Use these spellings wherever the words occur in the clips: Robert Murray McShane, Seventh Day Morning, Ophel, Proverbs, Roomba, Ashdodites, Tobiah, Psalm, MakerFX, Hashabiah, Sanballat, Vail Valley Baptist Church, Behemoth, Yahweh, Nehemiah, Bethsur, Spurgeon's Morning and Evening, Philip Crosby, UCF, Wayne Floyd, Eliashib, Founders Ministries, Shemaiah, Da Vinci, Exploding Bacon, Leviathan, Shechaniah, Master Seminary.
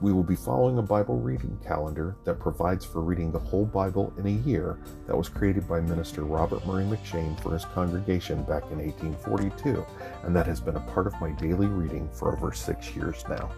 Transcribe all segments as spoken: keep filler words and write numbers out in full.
We will be following a Bible reading calendar that provides for reading the whole Bible in a year that was created by Minister Robert Murray McShane for his congregation back in eighteen forty-two, and that has been a part of my daily reading for over six years now.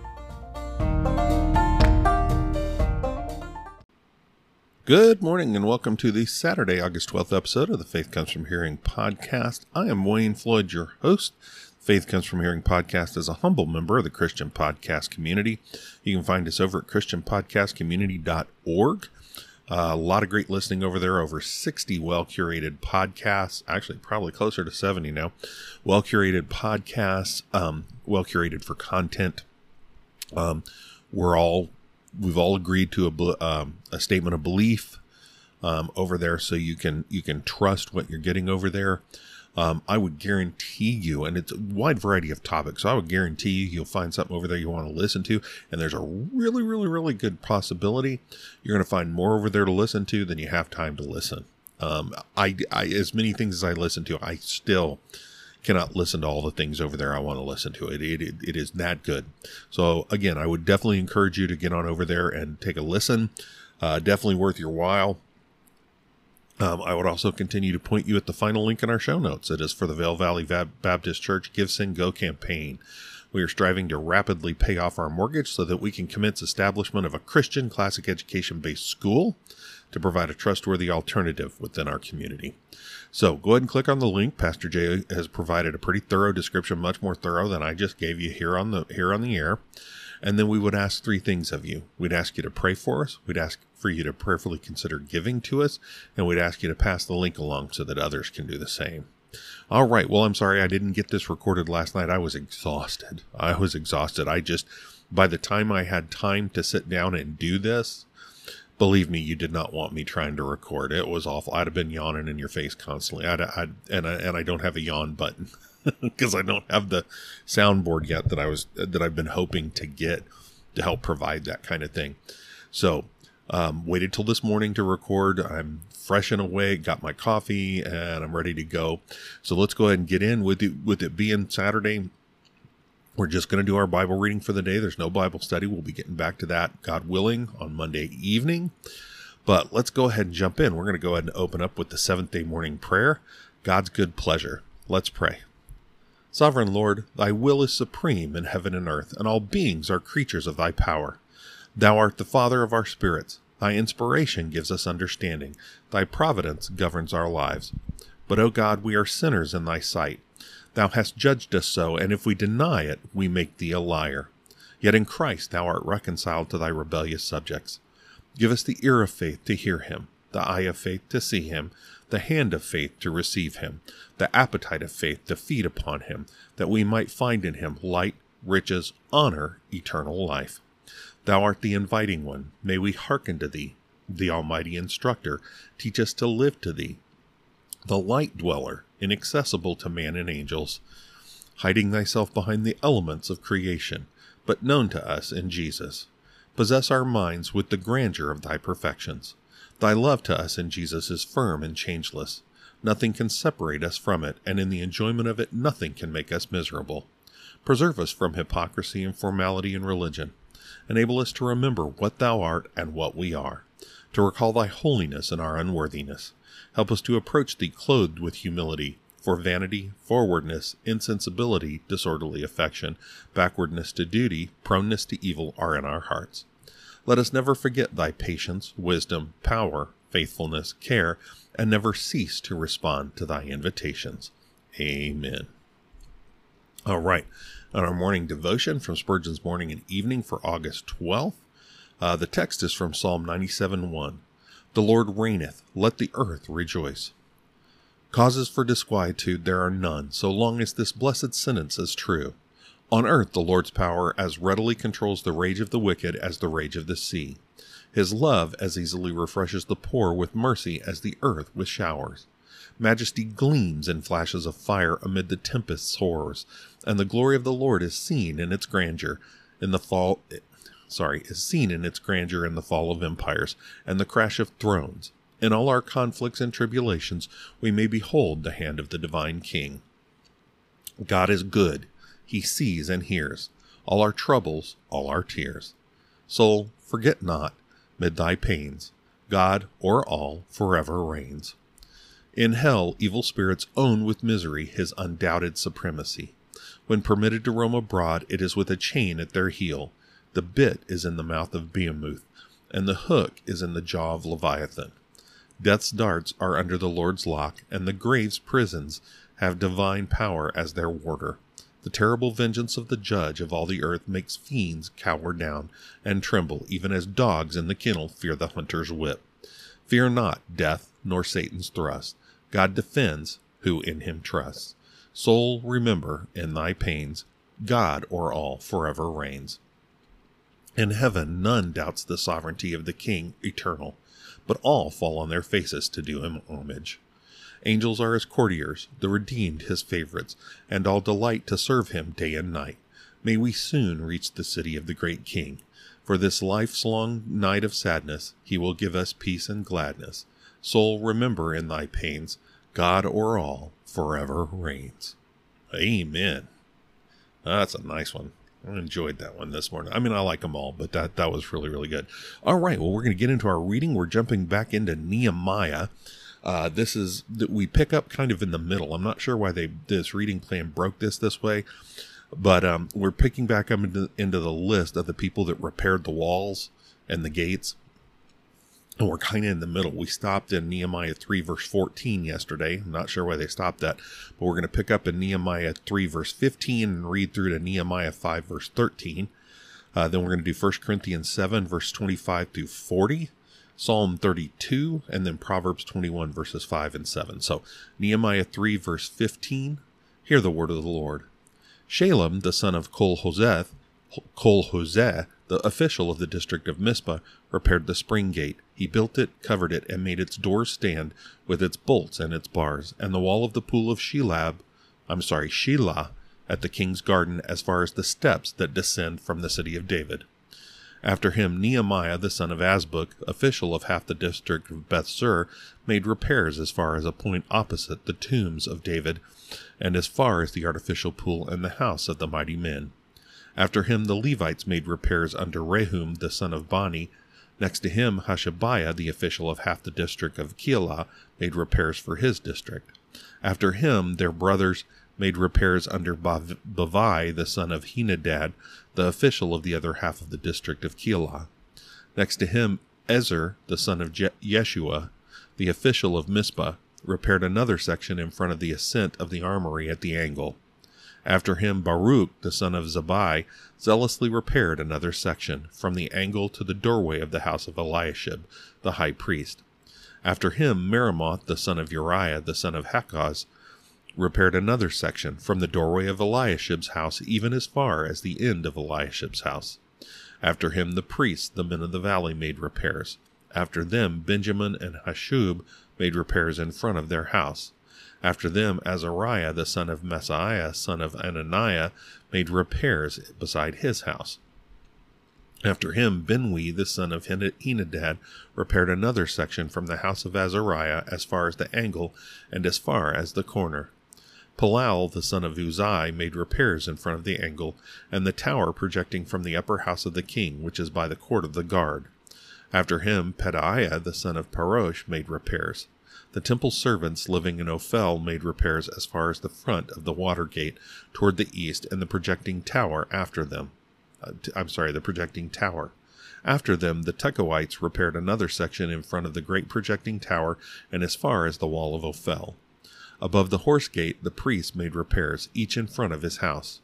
Good morning and welcome to the Saturday, August twelfth episode of the Faith Comes From Hearing podcast. I am Wayne Floyd, your host. Faith Comes From Hearing podcast is a humble member of the Christian podcast community. You can find us over at christian podcast community dot org. Uh, a lot of great listening over there, over sixty well-curated podcasts, actually probably closer to seventy now, well-curated podcasts, um, well-curated for content. Um, we're all, we've all agreed to a, um, a statement of belief um, over there, so you can, you can trust what you're getting over there. Um, I would guarantee you, and it's a wide variety of topics, so I would guarantee you you'll find something over there you want to listen to, and there's a really, really, really good possibility you're going to find more over there to listen to than you have time to listen. Um, I, I as many things as I listen to, I still cannot listen to all the things over there I want to listen to. It, it, it, it is that good. So again, I would definitely encourage you to get on over there and take a listen. Uh, definitely worth your while. Um, I would also continue to point you at the final link in our show notes. It is for the Vail Valley Baptist Church Give Send Go campaign. We are striving to rapidly pay off our mortgage so that we can commence establishment of a Christian classic education-based school to provide a trustworthy alternative within our community. So go ahead and click on the link. Pastor Jay has provided a pretty thorough description, much more thorough than I just gave you here on the here on the air. And then we would ask three things of you. We'd ask you to pray for us. We'd ask for you to prayerfully consider giving to us. And we'd ask you to pass the link along so that others can do the same. All right. Well, I'm sorry I didn't get this recorded last night. I was exhausted. I was exhausted. I just, by the time I had time to sit down and do this, believe me, you did not want me trying to record. It was awful. I'd have been yawning in your face constantly. I'd, I'd, and, I, and I don't have a yawn button. Because I don't have the soundboard yet that I was that I've been hoping to get to help provide that kind of thing. So um, waited till this morning to record. I'm fresh and awake, got my coffee, and I'm ready to go. So let's go ahead and get in with it. With it being Saturday, we're just going to do our Bible reading for the day. There's no Bible study. We'll be getting back to that, God willing, on Monday evening. But let's go ahead and jump in. We're going to go ahead and open up with the seventh day morning prayer, God's good pleasure. Let's pray. Sovereign Lord, thy will is supreme in heaven and earth, and all beings are creatures of thy power. Thou art the Father of our spirits. Thy inspiration gives us understanding. Thy providence governs our lives. But, O God, we are sinners in thy sight. Thou hast judged us so, and if we deny it, we make thee a liar. Yet in Christ thou art reconciled to thy rebellious subjects. Give us the ear of faith to hear him, the eye of faith to see him, the hand of faith to receive him, the appetite of faith to feed upon him, that we might find in him light, riches, honor, eternal life. Thou art the inviting one. May we hearken to thee, the almighty instructor. Teach us to live to thee, the light dweller, inaccessible to man and angels, hiding thyself behind the elements of creation, but known to us in Jesus. Possess our minds with the grandeur of thy perfections. Thy love to us in Jesus is firm and changeless. Nothing can separate us from it, and in the enjoyment of it nothing can make us miserable. Preserve us from hypocrisy and formality in religion. Enable us to remember what thou art and what we are, to recall thy holiness and our unworthiness. Help us to approach thee clothed with humility, for vanity, forwardness, insensibility, disorderly affection, backwardness to duty, proneness to evil are in our hearts. Let us never forget thy patience, wisdom, power, faithfulness, care, and never cease to respond to thy invitations. Amen. All right. On our morning devotion from Spurgeon's Morning and Evening for August twelfth, uh, the text is from Psalm ninety-seven one. The Lord reigneth, let the earth rejoice. Causes for disquietude there are none, so long as this blessed sentence is true. On earth the Lord's power as readily controls the rage of the wicked as the rage of the sea. His love as easily refreshes the poor with mercy as the earth with showers. Majesty gleams in flashes of fire amid the tempest's horrors, and the glory of the Lord is seen in its grandeur in the fall sorry, is seen in its grandeur in the fall of empires and the crash of thrones. In all our conflicts and tribulations, we may behold the hand of the divine King. God is good. He sees and hears all our troubles, all our tears. Soul, forget not, mid thy pains, God o'er all forever reigns. In hell, evil spirits own with misery his undoubted supremacy. When permitted to roam abroad, it is with a chain at their heel. The bit is in the mouth of Behemoth, and the hook is in the jaw of Leviathan. Death's darts are under the Lord's lock, and the grave's prisons have divine power as their warder. The terrible vengeance of the judge of all the earth makes fiends cower down and tremble, even as dogs in the kennel fear the hunter's whip. Fear not death, nor Satan's thrust. God defends who in him trusts. Soul, remember in thy pains, God o'er all forever reigns. In heaven none doubts the sovereignty of the King eternal, but all fall on their faces to do him homage. Angels are his courtiers, the redeemed his favorites, and all delight to serve him day and night. May we soon reach the city of the great King. For this life's long night of sadness, he will give us peace and gladness. Soul, remember in thy pains, God o'er all forever reigns. Amen. That's a nice one. I enjoyed that one this morning. I mean, I like them all, but that, that was really, really good. All right, well, we're going to get into our reading. We're jumping back into Nehemiah. Uh, this is that we pick up kind of in the middle. I'm not sure why they this reading plan broke this this way, but um, we're picking back up into, into the list of the people that repaired the walls and the gates, and we're kind of in the middle. We stopped in Nehemiah three verse fourteen yesterday. I'm not sure why they stopped that, but we're going to pick up in Nehemiah three verse fifteen and read through to Nehemiah five verse thirteen. Uh, then we're going to do First Corinthians seven verse twenty-five through forty. Psalm thirty-two, and then Proverbs twenty-one, verses five and seven. So, Nehemiah three, verse fifteen, hear the word of the Lord. Shalem, the son of Kol-Hoseth, Kol-Hoseh, the official of the district of Mizpah, repaired the spring gate. He built it, covered it, and made its doors stand with its bolts and its bars, and the wall of the pool of Shilab, I'm sorry, Shelah, at the king's garden, as far as the steps that descend from the city of David. After him, Nehemiah, the son of Azbuk, official of half the district of Bethsur, made repairs as far as a point opposite the tombs of David, and as far as the artificial pool and the house of the mighty men. After him, the Levites made repairs under Rehum, the son of Bani. Next to him, Hashabiah, the official of half the district of Keilah, made repairs for his district. After him, their brothers made repairs under Bavai, the son of Henadad, the official of the other half of the district of Keilah. Next to him, Ezer, the son of Je- Yeshua, the official of Mizpah, repaired another section in front of the ascent of the armory at the angle. After him, Baruch, the son of Zabai, zealously repaired another section, from the angle to the doorway of the house of Eliashib, the high priest. After him, Meremoth, the son of Uriah, the son of Hakaz, repaired another section, from the doorway of Eliashib's house even as far as the end of Eliashib's house. After him the priests, the men of the valley, made repairs. After them Benjamin and Hashub made repairs in front of their house. After them Azariah, the son of Messiah, son of Ananiah, made repairs beside his house. After him Benwi, the son of Henadad, repaired another section from the house of Azariah as far as the angle and as far as the corner. Palal, the son of Uzai, made repairs in front of the angle, and the tower projecting from the upper house of the king, which is by the court of the guard. After him, Pedaiah, the son of Parosh, made repairs. The temple servants living in Ophel made repairs as far as the front of the water gate toward the east and the projecting tower after them. Uh, t- I'm sorry, the projecting tower. After them, the Tekoites repaired another section in front of the great projecting tower and as far as the wall of Ophel. Above the horse gate, the priests made repairs, each in front of his house.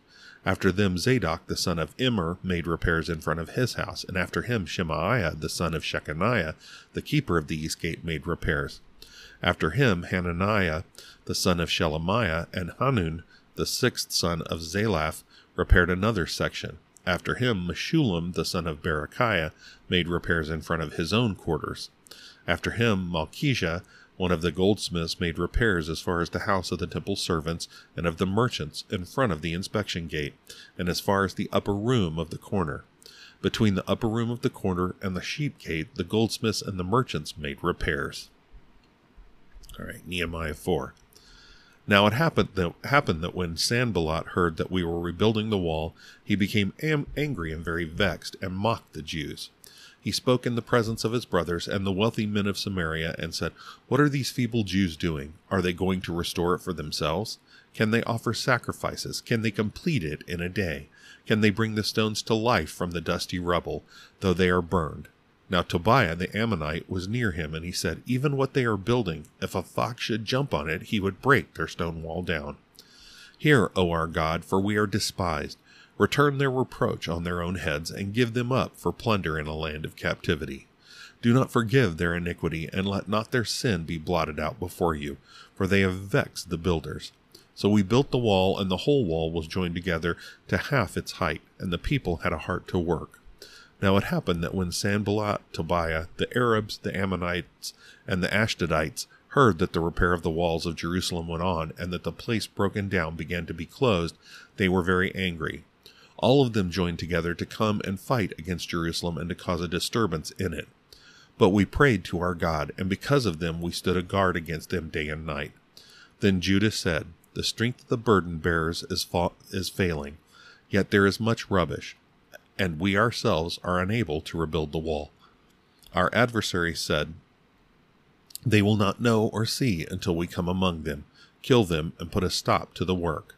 After them, Zadok, the son of Immer, made repairs in front of his house, and after him, Shemaiah, the son of Shechaniah, the keeper of the east gate, made repairs. After him, Hananiah, the son of Shelemiah, and Hanun, the sixth son of Zalaph, repaired another section. After him, Meshulam, the son of Berechiah, made repairs in front of his own quarters. After him, Malchijah, One of the goldsmiths made repairs as far as the house of the temple servants and of the merchants in front of the inspection gate, and as far as the upper room of the corner. Between the upper room of the corner and the sheep gate, the goldsmiths and the merchants made repairs. All right, Nehemiah four. Now it happened that, happened that when Sanballat heard that we were rebuilding the wall, he became am- angry and very vexed, and mocked the Jews. He spoke in the presence of his brothers and the wealthy men of Samaria, and said, "What are these feeble Jews doing? Are they going to restore it for themselves? Can they offer sacrifices? Can they complete it in a day? Can they bring the stones to life from the dusty rubble, though they are burned?" Now Tobiah the Ammonite was near him, and he said, "Even what they are building, if a fox should jump on it, he would break their stone wall down. Hear, O our God, for we are despised. Return their reproach on their own heads, and give them up for plunder in a land of captivity. Do not forgive their iniquity, and let not their sin be blotted out before you, for they have vexed the builders." So we built the wall, and the whole wall was joined together to half its height, and the people had a heart to work. Now it happened that when Sanballat, Tobiah, the Arabs, the Ammonites, and the Ashdodites heard that the repair of the walls of Jerusalem went on, and that the place broken down began to be closed, they were very angry. All of them joined together to come and fight against Jerusalem and to cause a disturbance in it. But we prayed to our God, and because of them we stood a guard against them day and night. Then Judah said, "The strength of the burden bearers is, fa- is failing, yet there is much rubbish, and we ourselves are unable to rebuild the wall." Our adversaries said, "They will not know or see until we come among them, kill them, and put a stop to the work."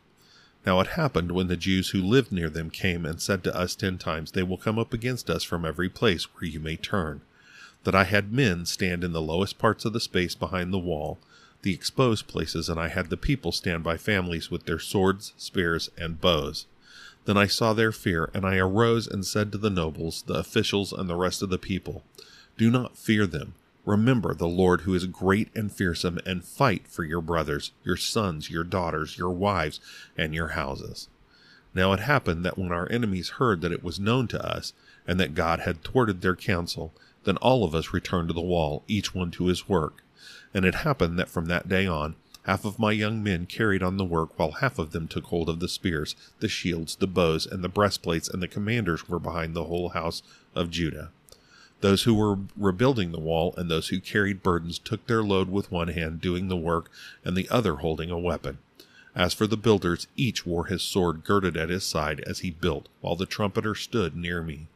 Now it happened when the Jews who lived near them came and said to us ten times, "They will come up against us from every place where you may turn," that I had men stand in the lowest parts of the space behind the wall, the exposed places, and I had the people stand by families with their swords, spears, and bows. Then I saw their fear, and I arose and said to the nobles, the officials, and the rest of the people, "Do not fear them. Remember the Lord who is great and fearsome, and fight for your brothers, your sons, your daughters, your wives, and your houses." Now it happened that when our enemies heard that it was known to us, and that God had thwarted their counsel, then all of us returned to the wall, each one to his work. And it happened that from that day on, half of my young men carried on the work, while half of them took hold of the spears, the shields, the bows, and the breastplates, and the commanders were behind the whole house of Judah. Those who were rebuilding the wall and those who carried burdens took their load with one hand doing the work, and the other holding a weapon. As for the builders, each wore his sword girded at his side as he built, while the trumpeter stood near me.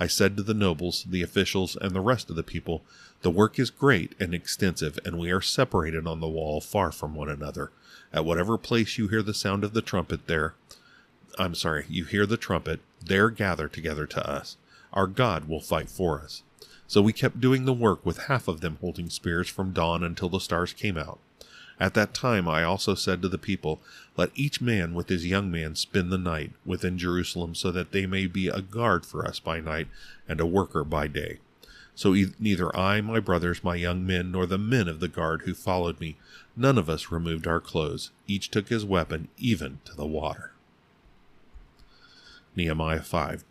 I said to the nobles, the officials, and the rest of the people, "The work is great and extensive, and we are separated on the wall far from one another. At whatever place you hear the sound of the trumpet there, I'm sorry, you hear the trumpet, there gather together to us. Our God will fight for us." So we kept doing the work with half of them holding spears from dawn until the stars came out. At that time I also said to the people, "Let each man with his young man spend the night within Jerusalem, so that they may be a guard for us by night and a worker by day." So e- neither I, my brothers, my young men, nor the men of the guard who followed me, none of us removed our clothes. Each took his weapon, even to the water. Nehemiah five,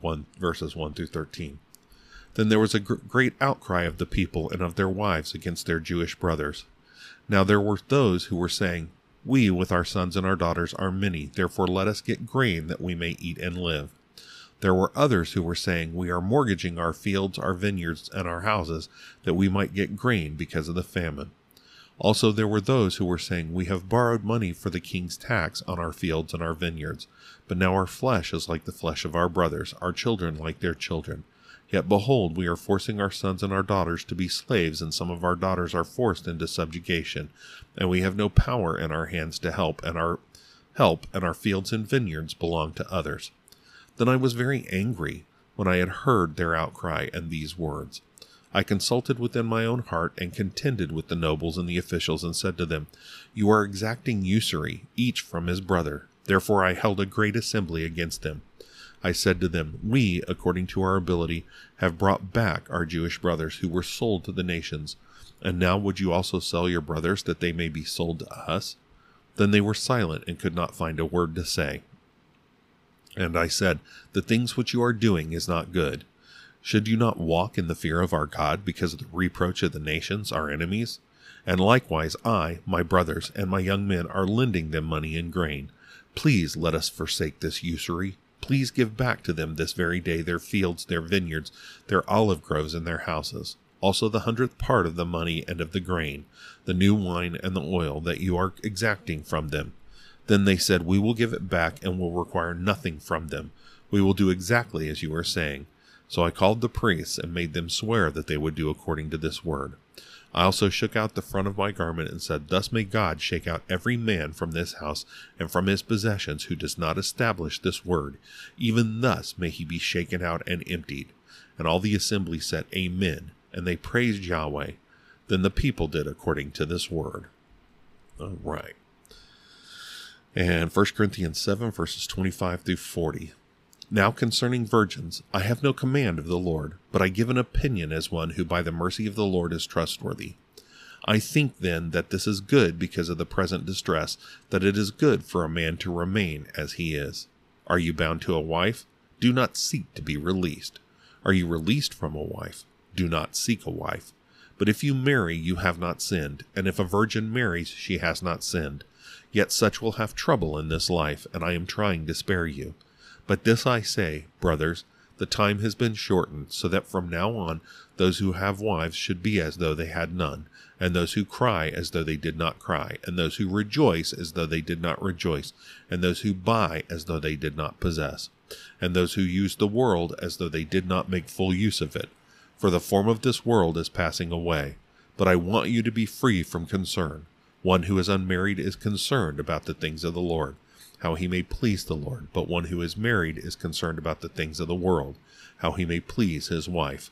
one, verses one through thirteen. Then there was a gr- great outcry of the people and of their wives against their Jewish brothers. Now there were those who were saying, "We with our sons and our daughters are many, therefore let us get grain that we may eat and live." There were others who were saying, "We are mortgaging our fields, our vineyards, and our houses, that we might get grain because of the famine." Also there were those who were saying, "We have borrowed money for the king's tax on our fields and our vineyards, but now our flesh is like the flesh of our brothers, our children like their children. Yet behold, we are forcing our sons and our daughters to be slaves, and some of our daughters are forced into subjugation, and we have no power in our hands to help, and our help and our fields and vineyards belong to others." Then I was very angry when I had heard their outcry and these words. I consulted within my own heart and contended with the nobles and the officials, and said to them, "You are exacting usury, each from his brother." Therefore I held a great assembly against them. I said to them, "We, according to our ability, have brought back our Jewish brothers who were sold to the nations, and now would you also sell your brothers that they may be sold to us?" Then they were silent and could not find a word to say. And I said, "The things which you are doing is not good. Should you not walk in the fear of our God because of the reproach of the nations, our enemies? And likewise I, my brothers, and my young men are lending them money and grain. Please let us forsake this usury. Please give back to them this very day their fields, their vineyards, their olive groves, and their houses. Also the hundredth part of the money and of the grain, the new wine and the oil that you are exacting from them. Then they said, we will give it back and will require nothing from them. We will do exactly as you are saying. So I called the priests and made them swear that they would do according to this word. I also shook out the front of my garment and said, thus may God shake out every man from this house and from his possessions who does not establish this word. Even thus may he be shaken out and emptied. And all the assembly said, Amen. And they praised Yahweh. Then the people did according to this word. All right. And First Corinthians seven, verses twenty-five through forty. Now concerning virgins, I have no command of the Lord, but I give an opinion as one who by the mercy of the Lord is trustworthy. I think then that this is good because of the present distress, that it is good for a man to remain as he is. Are you bound to a wife? Do not seek to be released. Are you released from a wife? Do not seek a wife. But if you marry, you have not sinned, and if a virgin marries, she has not sinned. Yet such will have trouble in this life, and I am trying to spare you. But this I say, brothers, the time has been shortened, so that from now on those who have wives should be as though they had none, and those who cry as though they did not cry, and those who rejoice as though they did not rejoice, and those who buy as though they did not possess, and those who use the world as though they did not make full use of it. For the form of this world is passing away, but I want you to be free from concern. One who is unmarried is concerned about the things of the Lord, how he may please the Lord, but one who is married is concerned about the things of the world, how he may please his wife.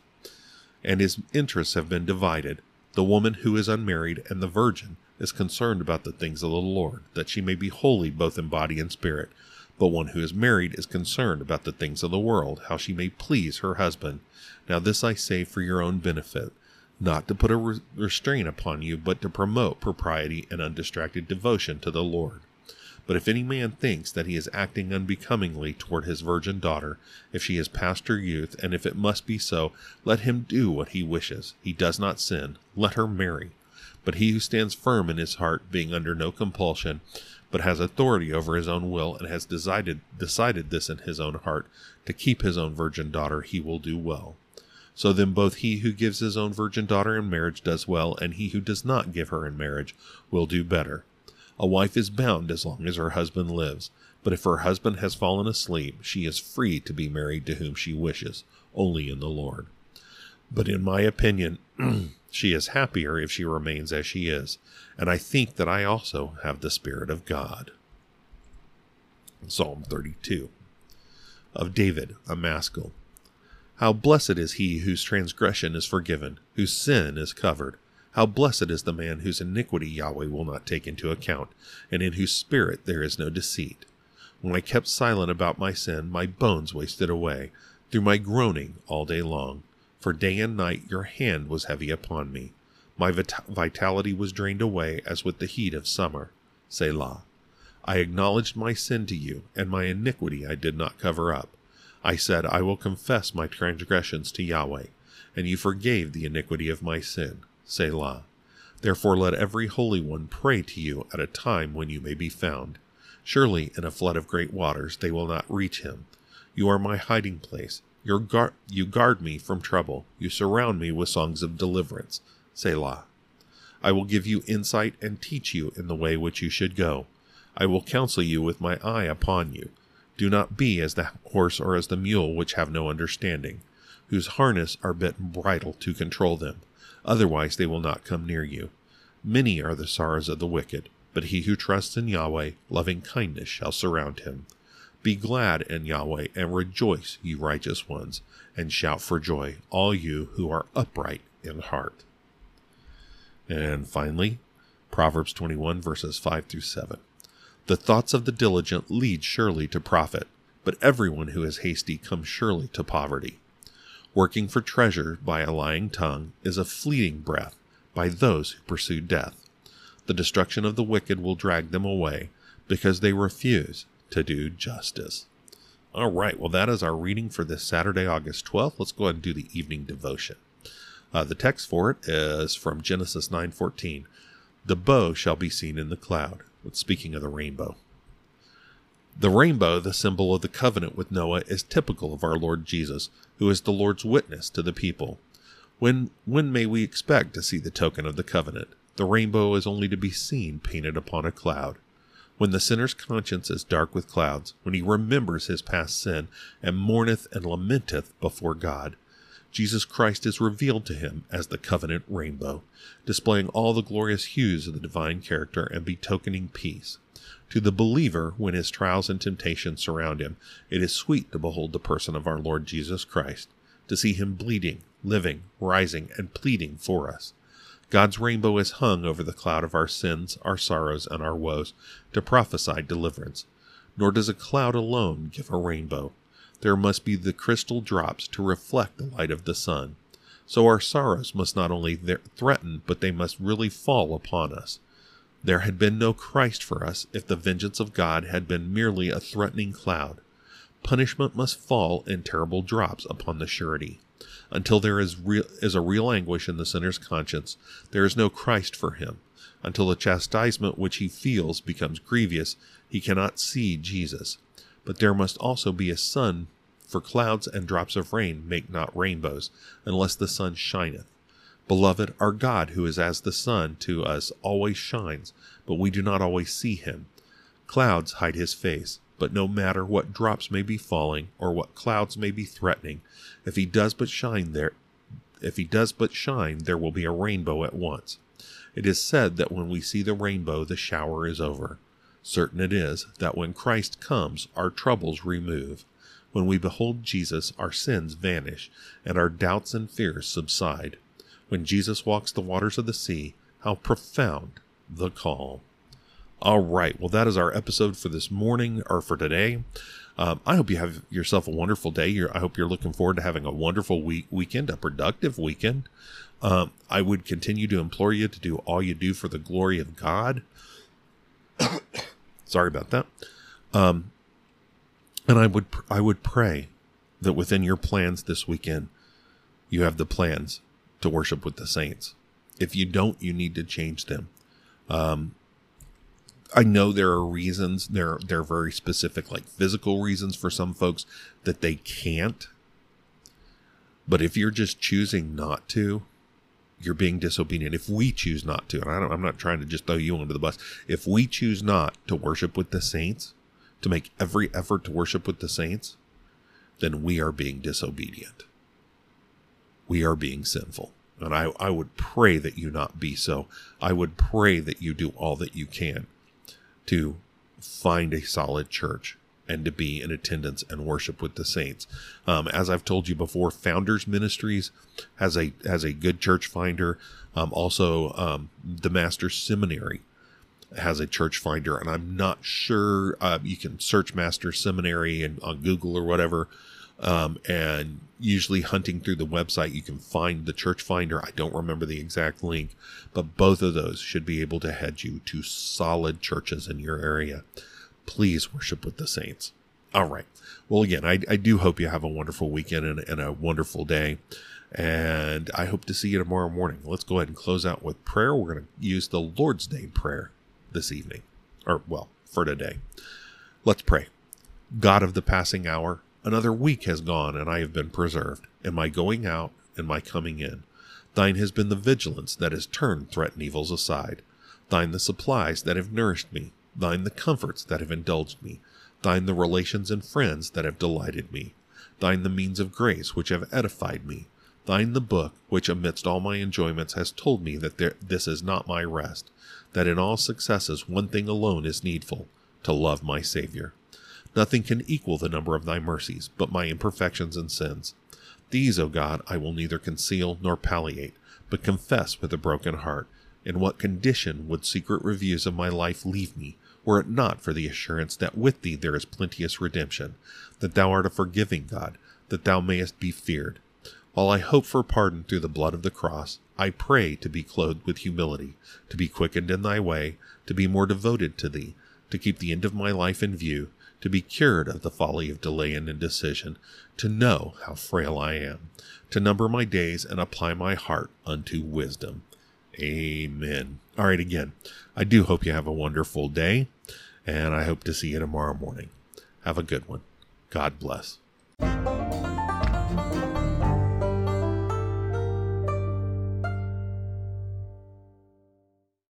And his interests have been divided. The woman who is unmarried and the virgin is concerned about the things of the Lord, that she may be holy both in body and spirit. But one who is married is concerned about the things of the world, how she may please her husband. Now this I say for your own benefit, not to put a re- restraint upon you, but to promote propriety and undistracted devotion to the Lord. But if any man thinks that he is acting unbecomingly toward his virgin daughter, if she is past her youth, and if it must be so, let him do what he wishes. He does not sin. Let her marry. But he who stands firm in his heart, being under no compulsion, but has authority over his own will, and has decided, decided this in his own heart, to keep his own virgin daughter, he will do well. So then both he who gives his own virgin daughter in marriage does well, and he who does not give her in marriage will do better. A wife is bound as long as her husband lives, but if her husband has fallen asleep, she is free to be married to whom she wishes, only in the Lord. But in my opinion, she is happier if she remains as she is, and I think that I also have the Spirit of God. Psalm thirty-two of David, a Maskell. How blessed is he whose transgression is forgiven, whose sin is covered. How blessed is the man whose iniquity Yahweh will not take into account, and in whose spirit there is no deceit. When I kept silent about my sin, my bones wasted away, through my groaning all day long. For day and night your hand was heavy upon me. My vit- vitality was drained away as with the heat of summer. Selah. I acknowledged my sin to you, and my iniquity I did not cover up. I said, I will confess my transgressions to Yahweh, and you forgave the iniquity of my sin. Selah. Therefore let every holy one pray to you at a time when you may be found. Surely in a flood of great waters they will not reach him. You are my hiding place. Your gar- you guard me from trouble. You surround me with songs of deliverance. Selah. I will give you insight and teach you in the way which you should go. I will counsel you with my eye upon you. Do not be as the horse or as the mule which have no understanding, whose harness are bit and bridle to control them. Otherwise they will not come near you. Many are the sorrows of the wicked, but he who trusts in Yahweh, loving kindness shall surround him. Be glad in Yahweh, and rejoice, you righteous ones, and shout for joy, all you who are upright in heart. And finally, Proverbs twenty-one, verses five through seven. The thoughts of the diligent lead surely to profit, but everyone who is hasty comes surely to poverty. Working for treasure by a lying tongue is a fleeting breath by those who pursue death. The destruction of the wicked will drag them away because they refuse to do justice. All right, well, that is our reading for this Saturday, August twelfth. Let's go ahead and do the evening devotion. Uh, the text for it is from Genesis nine fourteen. The bow shall be seen in the cloud. It's speaking of the rainbow. The rainbow, the symbol of the covenant with Noah, is typical of our Lord Jesus, who is the Lord's witness to the people. When, when may we expect to see the token of the covenant? The rainbow is only to be seen painted upon a cloud. When the sinner's conscience is dark with clouds, when he remembers his past sin, and mourneth and lamenteth before God, Jesus Christ is revealed to him as the covenant rainbow, displaying all the glorious hues of the divine character and betokening peace. To the believer, when his trials and temptations surround him, it is sweet to behold the person of our Lord Jesus Christ, to see him bleeding, living, rising, and pleading for us. God's rainbow is hung over the cloud of our sins, our sorrows, and our woes, to prophesy deliverance. Nor does a cloud alone give a rainbow. There must be the crystal drops to reflect the light of the sun. So our sorrows must not only threaten, but they must really fall upon us. There had been no Christ for us if the vengeance of God had been merely a threatening cloud. Punishment must fall in terrible drops upon the surety. Until there is, real, is a real anguish in the sinner's conscience, there is no Christ for him. Until the chastisement which he feels becomes grievous, he cannot see Jesus. But there must also be a sun, for clouds and drops of rain make not rainbows, unless the sun shineth. Beloved, our God, who is as the sun to us, always shines, but we do not always see him. Clouds hide his face. But no matter what drops may be falling or what clouds may be threatening, if he does but shine there, if he does but shine, there will be a rainbow at once. It is said that when we see the rainbow, the shower is over. Certain it is that when Christ comes, our troubles remove. When we behold Jesus, our sins vanish, and our doubts and fears subside. When Jesus walks the waters of the sea, how profound the calm. All right, well, that is our episode for this morning, or for today. Um, I hope you have yourself a wonderful day. You're, I hope you're looking forward to having a wonderful week, weekend, a productive weekend. Um, I would continue to implore you to do all you do for the glory of God. Sorry about that. Um, and I would I would pray that within your plans this weekend, you have the plans to worship with the saints. If you don't, you need to change them. Um I know there are reasons, there, there are very specific, like physical reasons for some folks that they can't. But if you're just choosing not to, you're being disobedient. If we choose not to, and I don't, I'm not trying to just throw you under the bus. If we choose not to worship with the saints, to make every effort to worship with the saints, then we are being disobedient. We are being sinful. And I, I would pray that you not be so. I would pray that you do all that you can to find a solid church and to be in attendance and worship with the saints. Um, as I've told you before, Founders Ministries has a has a good church finder. Um, also, um, the Master Seminary has a church finder, and I'm not sure. Uh, you can search Master Seminary and on Google or whatever, um, and usually hunting through the website, you can find the church finder. I don't remember the exact link, but both of those should be able to head you to solid churches in your area. Please worship with the saints. All right. Well, again, I, I do hope you have a wonderful weekend and, and a wonderful day. And I hope to see you tomorrow morning. Let's go ahead and close out with prayer. We're going to use the Lord's Day prayer this evening, or well, for today. Let's pray. God of the passing hour, another week has gone, and I have been preserved, in my going out and my coming in. Thine has been the vigilance that has turned threatened evils aside. Thine the supplies that have nourished me. Thine the comforts that have indulged me. Thine the relations and friends that have delighted me. Thine the means of grace which have edified me. Thine the book which amidst all my enjoyments has told me that there, this is not my rest, that in all successes one thing alone is needful, to love my Savior. Nothing can equal the number of thy mercies, but my imperfections and sins. These, O God, I will neither conceal nor palliate, but confess with a broken heart. In what condition would secret reviews of my life leave me, were it not for the assurance that with thee there is plenteous redemption, that thou art a forgiving God, that thou mayest be feared? While I hope for pardon through the blood of the cross, I pray to be clothed with humility, to be quickened in thy way, to be more devoted to thee, to keep the end of my life in view, to be cured of the folly of delay and indecision, to know how frail I am, to number my days and apply my heart unto wisdom. Amen. All right, again, I do hope you have a wonderful day, and I hope to see you tomorrow morning. Have a good one. God bless.